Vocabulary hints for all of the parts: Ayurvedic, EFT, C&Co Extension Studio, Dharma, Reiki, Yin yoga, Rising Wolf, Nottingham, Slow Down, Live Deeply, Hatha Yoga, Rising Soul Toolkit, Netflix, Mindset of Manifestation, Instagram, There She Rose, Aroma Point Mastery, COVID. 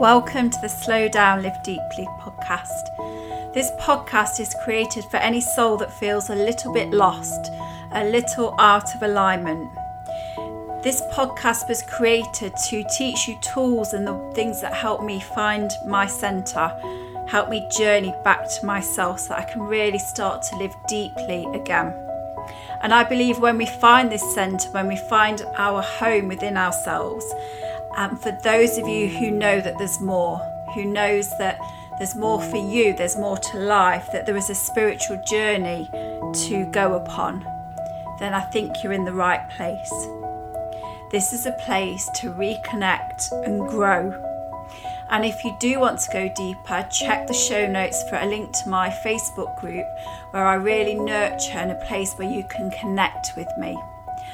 Welcome to the Slow Down, Live Deeply podcast. This podcast is created for any soul that feels a little bit lost, a little out of alignment. This podcast was created to teach you tools and the things that help me find my centre, help me journey back to myself so that I can really start to live deeply again. And I believe when we find this centre, when we find our home within ourselves, and for those of you who know that there's more, who knows that there's more for you, there's more to life, that there is a spiritual journey to go upon, then I think you're in the right place. This is a place to reconnect and grow. And if you do want to go deeper, check the show notes for a link to my Facebook group where I really nurture and a place where you can connect with me.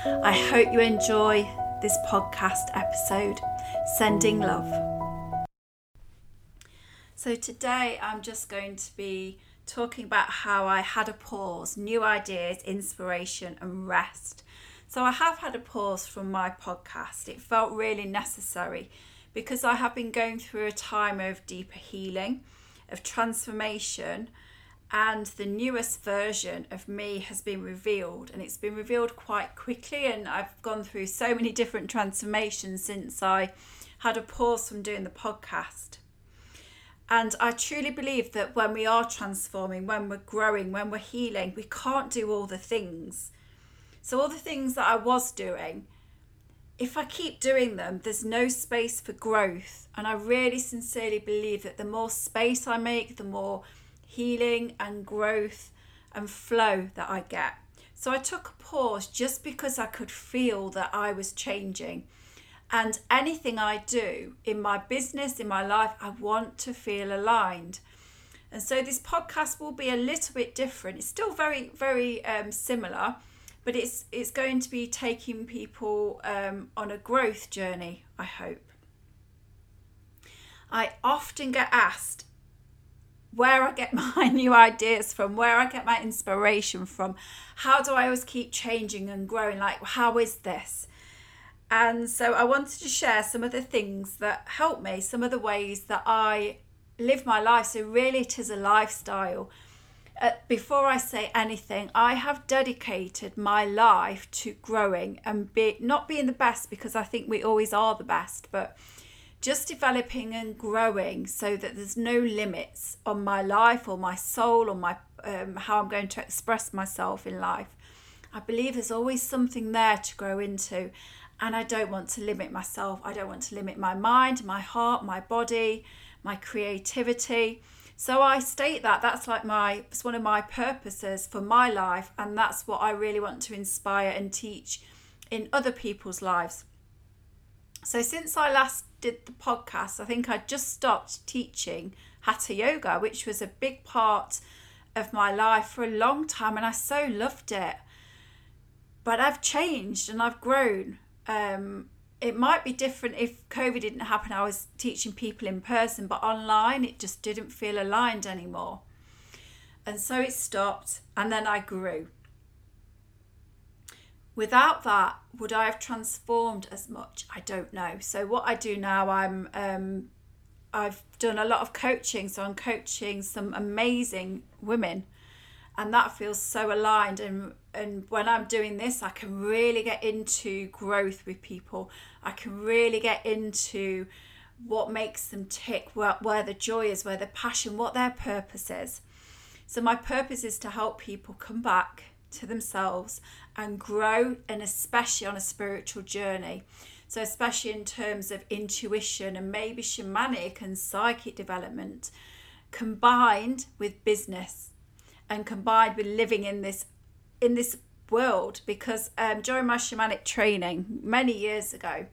I hope you enjoy this podcast episode. Sending love. So today I'm just going to be talking about how I had a pause, new ideas, inspiration and rest. So I have had a pause from my podcast. It felt really necessary because I have been going through a time of deeper healing, of transformation, and the newest version of me has been revealed, and it's been revealed quite quickly, and I've gone through so many different transformations since I had a pause from doing the podcast. And I truly believe that when we are transforming, when we're growing, when we're healing, we can't do all the things. So all the things that I was doing, if I keep doing them, there's no space for growth. And I really sincerely believe that the more space I make, the more healing and growth and flow that I get. So I took a pause just because I could feel that I was changing. And anything I do in my business, in my life, I want to feel aligned. And so this podcast will be a little bit different. It's still very, very similar, but it's going to be taking people on a growth journey, I hope. I often get asked where I get my new ideas from, where I get my inspiration from, how do I always keep changing and growing, like how is this? And so I wanted to share some of the things that help me, some of the ways that I live my life. So really it is a lifestyle. Before I say anything, I have dedicated my life to growing and not being the best, because I think we always are the best, but just developing and growing so that there's no limits on my life or my soul or my how I'm going to express myself in life. I believe there's always something there to grow into, and I don't want to limit myself. I don't want to limit my mind, my heart, my body, my creativity. So I state that's like it's one of my purposes for my life, and that's what I really want to inspire and teach in other people's lives. So since I last did the podcast, I think I just stopped teaching Hatha Yoga, which was a big part of my life for a long time, and I so loved it. But I've changed and I've grown. It might be different if COVID didn't happen. I was teaching people in person, but online it just didn't feel aligned anymore. And so it stopped, and then I grew. Without that, would I have transformed as much? I don't know. So what I do now, I've done a lot of coaching. So I'm coaching some amazing women, and that feels so aligned. And when I'm doing this, I can really get into growth with people. I can really get into what makes them tick, where the joy is, where the passion, what their purpose is. So my purpose is to help people come back to themselves and grow, and especially on a spiritual journey. So especially in terms of intuition and maybe shamanic and psychic development, combined with business and combined with living in this world. Because during my shamanic training many years ago,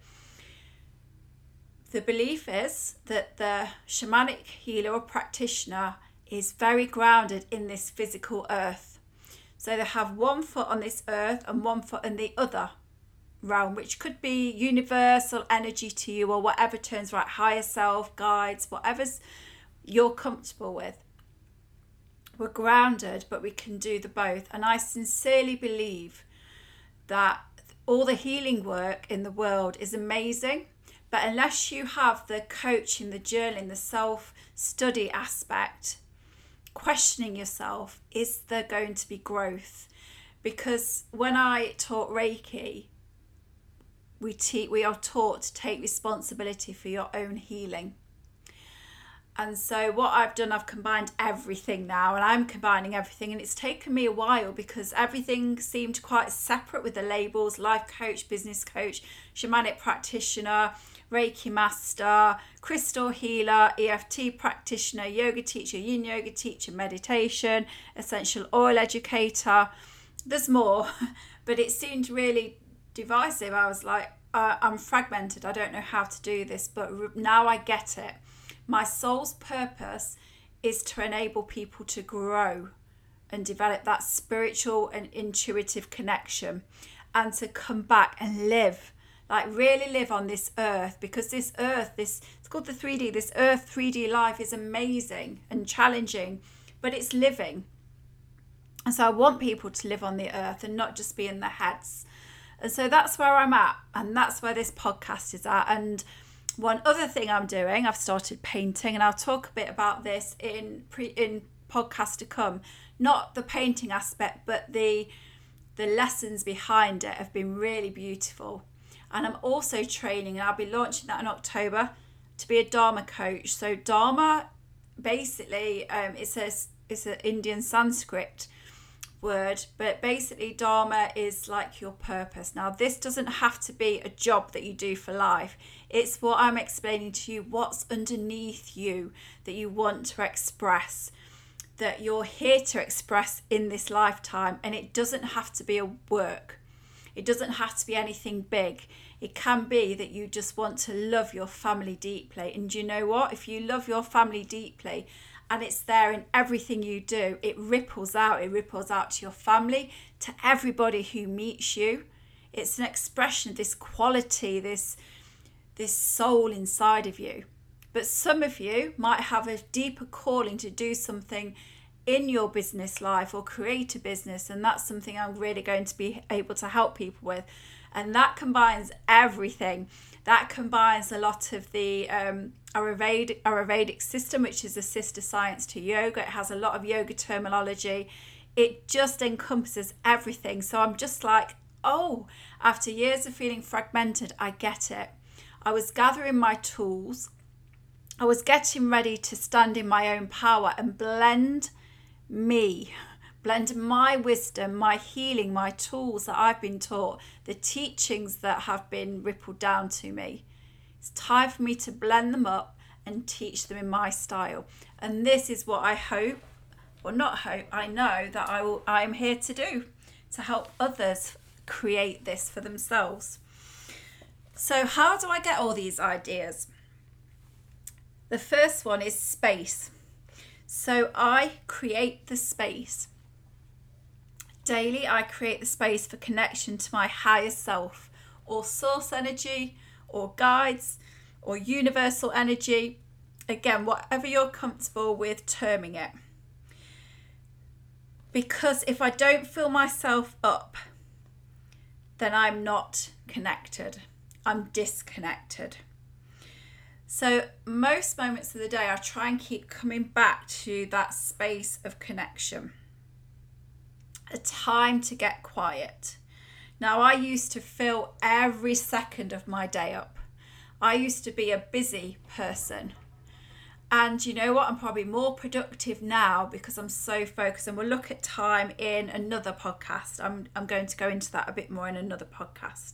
the belief is that the shamanic healer or practitioner is very grounded in this physical earth. So they have one foot on this earth and one foot in the other realm, which could be universal energy to you or whatever turns right, higher self, guides, whatever's you're comfortable with. We're grounded, but we can do the both. And I sincerely believe that all the healing work in the world is amazing, But unless you have the coaching, the journaling, the self-study aspect, questioning yourself, is there going to be growth? Because when I taught Reiki, we are taught to take responsibility for your own healing. And so what I've done, I've combined everything now, and I'm combining everything, and it's taken me a while because everything seemed quite separate with the labels: life coach, business coach, shamanic practitioner, Reiki master, crystal healer, EFT practitioner, yoga teacher, yin yoga teacher, meditation, essential oil educator. There's more, but it seemed really divisive. I was like, I'm fragmented. I don't know how to do this, but now I get it. My soul's purpose is to enable people to grow and develop that spiritual and intuitive connection, and to come back and live, like really live on this earth, because this earth, it's called the 3D, this earth 3D life is amazing and challenging, but it's living. And so I want people to live on the earth and not just be in their heads. And so that's where I'm at, and that's where this podcast is at. And one other thing I'm doing, I've started painting, and I'll talk a bit about this in podcasts to come. Not the painting aspect, but the lessons behind it have been really beautiful. And I'm also training, and I'll be launching that in October, to be a Dharma coach. So Dharma, basically, it's an Indian Sanskrit word, but basically Dharma is like your purpose. Now, this doesn't have to be a job that you do for life. It's what I'm explaining to you, what's underneath you that you want to express, that you're here to express in this lifetime. And it doesn't have to be a work. It doesn't have to be anything big. It can be that you just want to love your family deeply. And you know what? If you love your family deeply, and it's there in everything you do, it ripples out. It ripples out to your family, to everybody who meets you. It's an expression of this quality, this soul inside of you. But some of you might have a deeper calling to do something in your business life or create a business, and that's something I'm really going to be able to help people with. And that combines everything. That combines a lot of the Ayurvedic system, which is a sister science to yoga. It has a lot of yoga terminology. It just encompasses everything. So I'm just like, oh, after years of feeling fragmented, I get it. I was gathering my tools. I was getting ready to stand in my own power and blend my wisdom, my healing, my tools that I've been taught, the teachings that have been rippled down to me. It's time for me to blend them up and teach them in my style. And this is what I hope, or not hope, I know that I'm here to do, to help others create this for themselves. So how do I get all these ideas? The first one is space. So I create the space. Daily, I create the space for connection to my higher self, or source energy, or guides, or universal energy. Again, whatever you're comfortable with terming it. Because if I don't fill myself up, then I'm not connected. I'm disconnected. So most moments of the day, I try and keep coming back to that space of connection. A time to get quiet. Now, I used to fill every second of my day up. I used to be a busy person. And you know what? I'm probably more productive now because I'm so focused. And we'll look at time in another podcast. I'm going to go into that a bit more in another podcast.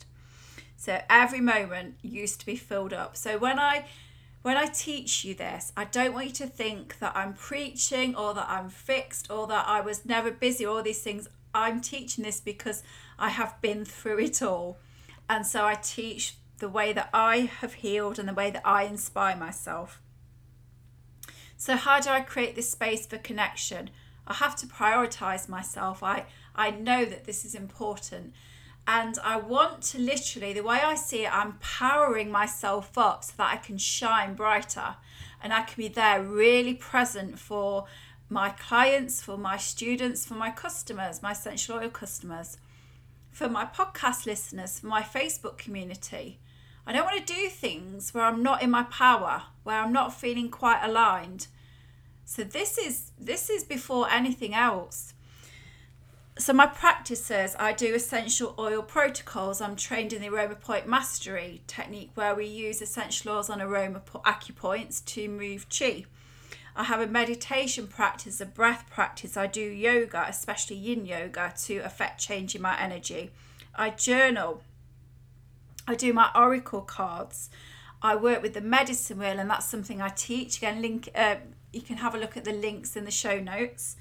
So every moment used to be filled up. So when I teach you this, I don't want you to think that I'm preaching or that I'm fixed or that I was never busy or all these things. I'm teaching this because I have been through it all. And so I teach the way that I have healed and the way that I inspire myself. So how do I create this space for connection? I have to prioritize myself. I know that this is important. And I want to literally, the way I see it, I'm powering myself up so that I can shine brighter and I can be there really present for my clients, for my students, for my customers, my essential oil customers, for my podcast listeners, for my Facebook community. I don't want to do things where I'm not in my power, where I'm not feeling quite aligned. So this is before anything else. So my practice says I do essential oil protocols. I'm trained in the Aroma Point Mastery technique, where we use essential oils on aroma acupoints to move chi. I have a meditation practice, a breath practice. I do yoga, especially yin yoga, to affect change in my energy. I journal. I do my oracle cards. I work with the medicine wheel, and that's something I teach. Again, you can have a look at the links in the show notes.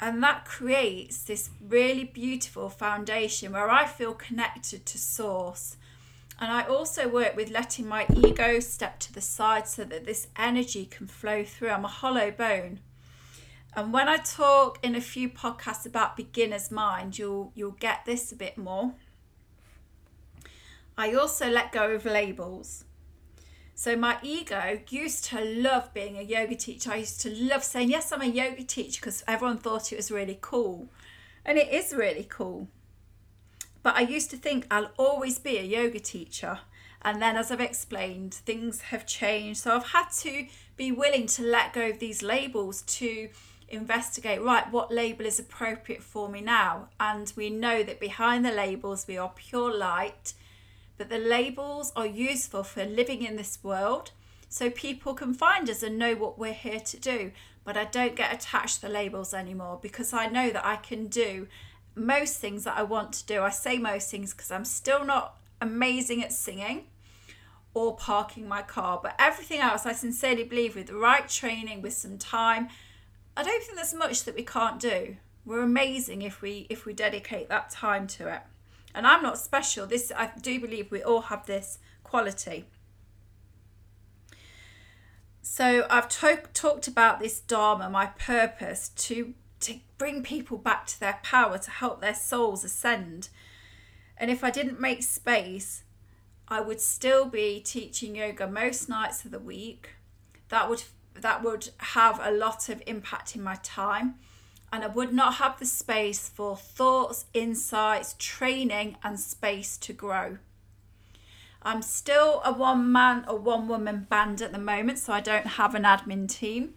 And that creates this really beautiful foundation where I feel connected to source. And I also work with letting my ego step to the side so that this energy can flow through. I'm a hollow bone. And when I talk in a few podcasts about beginner's mind, you'll get this a bit more. I also let go of labels. So my ego used to love being a yoga teacher. I used to love saying, yes, I'm a yoga teacher, because everyone thought it was really cool. And it is really cool. But I used to think I'll always be a yoga teacher. And then, as I've explained, things have changed. So I've had to be willing to let go of these labels to investigate, right, what label is appropriate for me now? And we know that behind the labels, we are pure light. But the labels are useful for living in this world, so people can find us and know what we're here to do. But I don't get attached to the labels anymore, because I know that I can do most things that I want to do. I say most things because I'm still not amazing at singing or parking my car, but everything else I sincerely believe with the right training, with some time, I don't think there's much that we can't do. We're amazing if we dedicate that time to it. And I'm not special. This, I do believe we all have this quality. So I've talked about this Dharma, my purpose, to bring people back to their power, to help their souls ascend. And if I didn't make space, I would still be teaching yoga most nights of the week. That would have a lot of impact in my time. And I would not have the space for thoughts, insights, training, and space to grow. I'm still a one-man or one-woman band at the moment, so I don't have an admin team.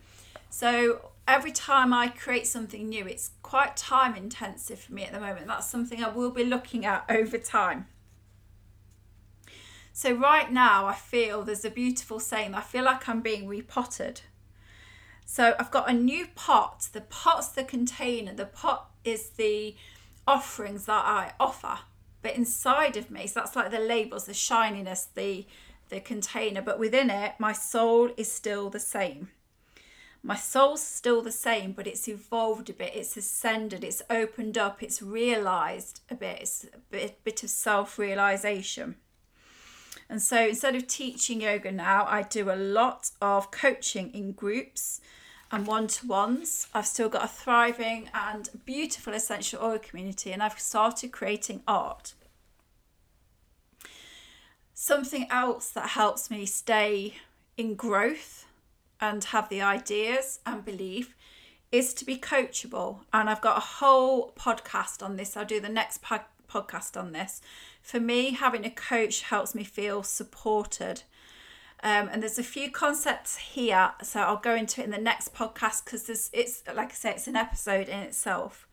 So every time I create something new, it's quite time intensive for me at the moment. That's something I will be looking at over time. So right now, I feel there's a beautiful saying. I feel like I'm being repotted. So I've got a new pot. The pot's the container. The pot is the offerings that I offer. But inside of me, so that's like the labels, the shininess, the container. But within it, my soul is still the same. My soul's still the same, but it's evolved a bit. It's ascended. It's opened up. It's realised a bit. It's a bit of self-realisation. And so instead of teaching yoga now, I do a lot of coaching in groups and one-to-ones. I've still got a thriving and beautiful essential oil community, and I've started creating art. Something else that helps me stay in growth and have the ideas and belief is to be coachable. And I've got a whole podcast on this. I'll do the next podcast on this. For me, having a coach helps me feel supported. And there's a few concepts here, so I'll go into it in the next podcast, because it's, like I say, it's an episode in itself.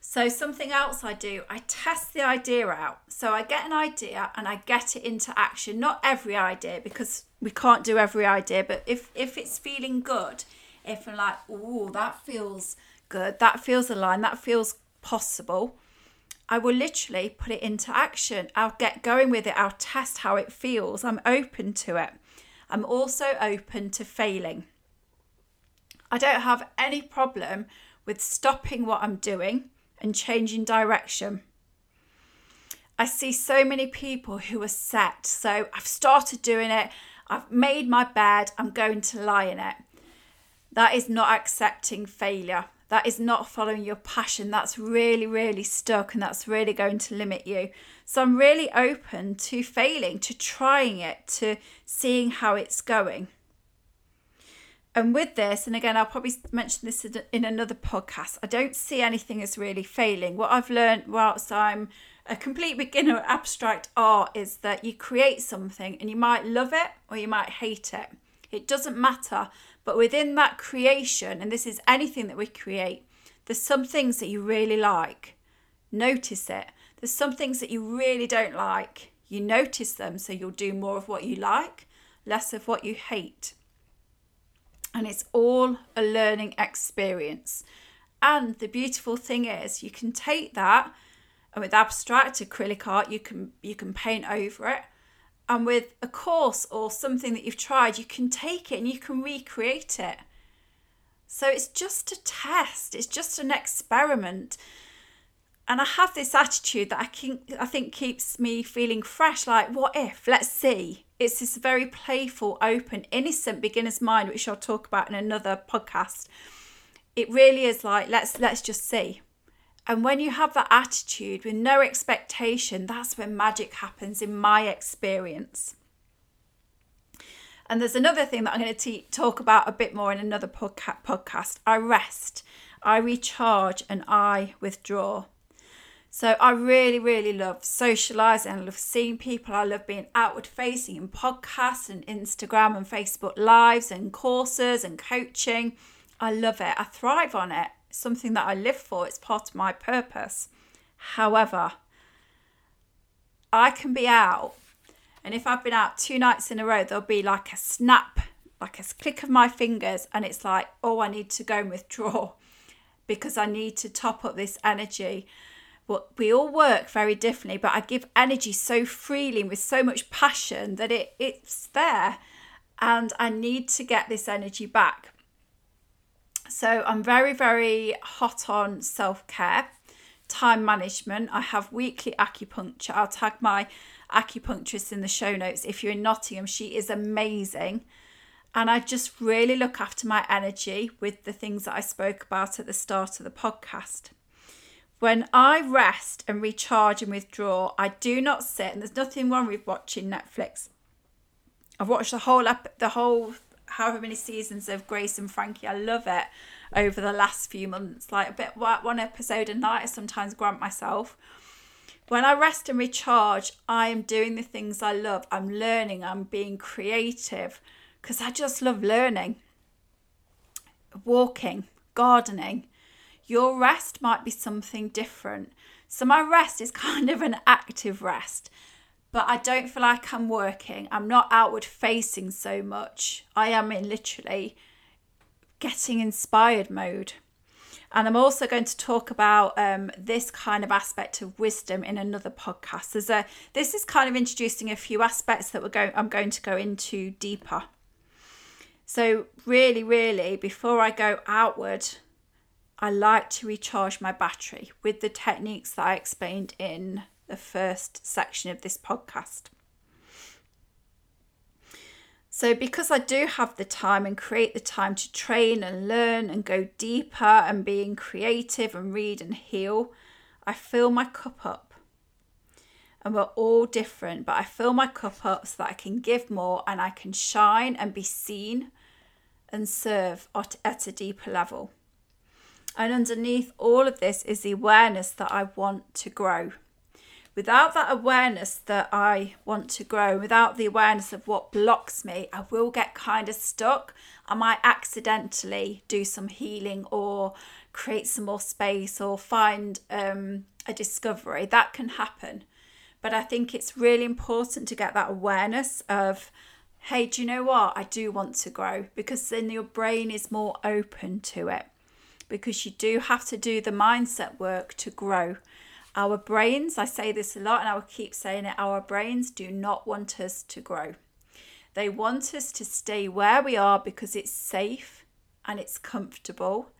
So something else I do, I test the idea out. So I get an idea and I get it into action. Not every idea, because we can't do every idea, but if it's feeling good, if I'm like, oh, that feels good, that feels aligned, that feels possible, I will literally put it into action. I'll get going with it. I'll test how it feels. I'm open to it. I'm also open to failing. I don't have any problem with stopping what I'm doing and changing direction. I see so many people who are set. So I've started doing it. I've made my bed. I'm going to lie in it. That is not accepting failure. That is not following your passion. That's really, really stuck, and that's really going to limit you. So I'm really open to failing, to trying it, to seeing how it's going. And with this, and again, I'll probably mention this in another podcast, I don't see anything as really failing. What I've learned whilst I'm a complete beginner at abstract art is that you create something and you might love it or you might hate it. It doesn't matter, but within that creation, and this is anything that we create, there's some things that you really like. Notice it. There's some things that you really don't like. You notice them, so you'll do more of what you like, less of what you hate. And it's all a learning experience. And the beautiful thing is you can take that, and with abstract acrylic art, you can paint over it. And with a course or something that you've tried, you can take it and you can recreate it. So it's just a test. It's just an experiment. And I have this attitude that I think keeps me feeling fresh, like, what if? Let's see. It's this very playful, open, innocent beginner's mind, which I'll talk about in another podcast. It really is like, let's just see. And when you have that attitude with no expectation, that's when magic happens, in my experience. And there's another thing that I'm going to talk about a bit more in another podcast. I rest, I recharge, and I withdraw. So I really, really love socialising. I love seeing people. I love being outward facing in podcasts and Instagram and Facebook Lives and courses and coaching. I love it. I thrive on it. It's something that I live for. It's part of my purpose. However, I can be out, and if I've been out 2 nights in a row, there'll be like a snap, like a click of my fingers, and it's like, oh, I need to go and withdraw because I need to top up this energy. Well, we all work very differently, but I give energy so freely and with so much passion that it's there, and I need to get this energy back. So I'm very, very hot on self-care, time management. I have weekly acupuncture. I'll tag my acupuncturist in the show notes. If you're in Nottingham, she is amazing. And I just really look after my energy with the things that I spoke about at the start of the podcast. When I rest and recharge and withdraw, I do not sit, and there's nothing wrong with watching Netflix. I've watched the whole however many seasons of Grace and Frankie. I love it. Over the last few months, like a bit, one episode a night I sometimes grant myself. When I rest and recharge, I am doing the things I love. I'm learning, I'm being creative, because I just love learning. Walking, gardening. Your rest might be something different. So my rest is kind of an active rest, but I don't feel like I'm working. I'm not outward facing so much. I am in literally getting inspired mode. And I'm also going to talk about this kind of aspect of wisdom in another podcast. This is kind of introducing a few aspects that I'm going to go into deeper. So really, really, before I go outward, I like to recharge my battery with the techniques that I explained in the first section of this podcast. So because I do have the time and create the time to train and learn and go deeper and being creative and read and heal, I fill my cup up. And we're all different, but I fill my cup up so that I can give more and I can shine and be seen and serve at a deeper level. And underneath all of this is the awareness that I want to grow. Without that awareness that I want to grow, without the awareness of what blocks me, I will get kind of stuck. I might accidentally do some healing or create some more space or find a discovery. That can happen. But I think it's really important to get that awareness of, hey, do you know what? I do want to grow, because then your brain is more open to it, because you do have to do the mindset work to grow. Our brains, I say this a lot and I will keep saying it, our brains do not want us to grow. They want us to stay where we are because it's safe and it's comfortable,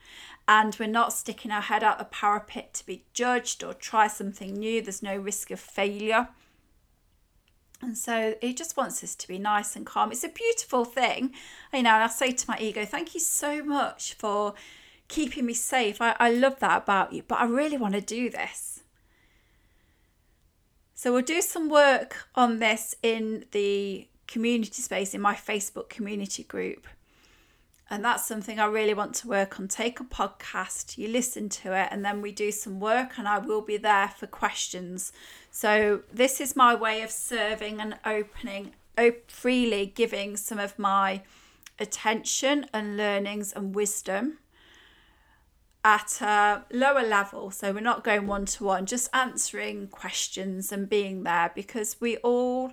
and we're not sticking our head out the parapet to be judged or try something new. There's no risk of failure. And so it just wants us to be nice and calm. It's a beautiful thing. You know, and I say to my ego, thank you so much for keeping me safe. I love that about you, but I really want to do this. So we'll do some work on this in the community space, in my Facebook community group. And that's something I really want to work on. Take a podcast, you listen to it, and then we do some work, and I will be there for questions. So this is my way of serving and opening, freely giving some of my attention and learnings and wisdom at a lower level. So we're not going one-to-one, just answering questions and being there, because we all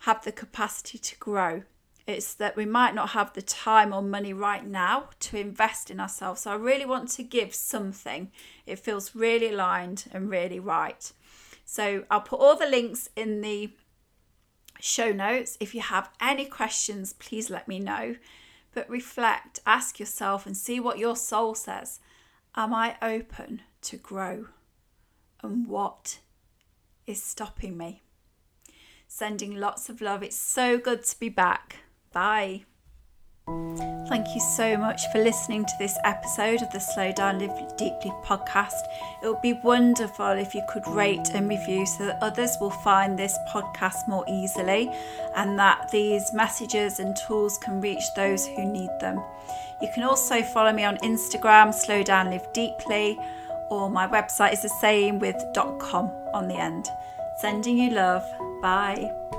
have the capacity to grow. It's that we might not have the time or money right now to invest in ourselves. So I really want to give something. It feels really aligned and really right. So I'll put all the links in the show notes. If you have any questions, please let me know. But reflect, ask yourself and see what your soul says. Am I open to grow? And what is stopping me? Sending lots of love. It's so good to be back. Bye. Thank you so much for listening to this episode of the Slow Down, Live Deeply podcast. It would be wonderful if you could rate and review so that others will find this podcast more easily, and that these messages and tools can reach those who need them. You can also follow me on Instagram, Slow Down, Live Deeply, or my website is the same with .com on the end. Sending you love. Bye.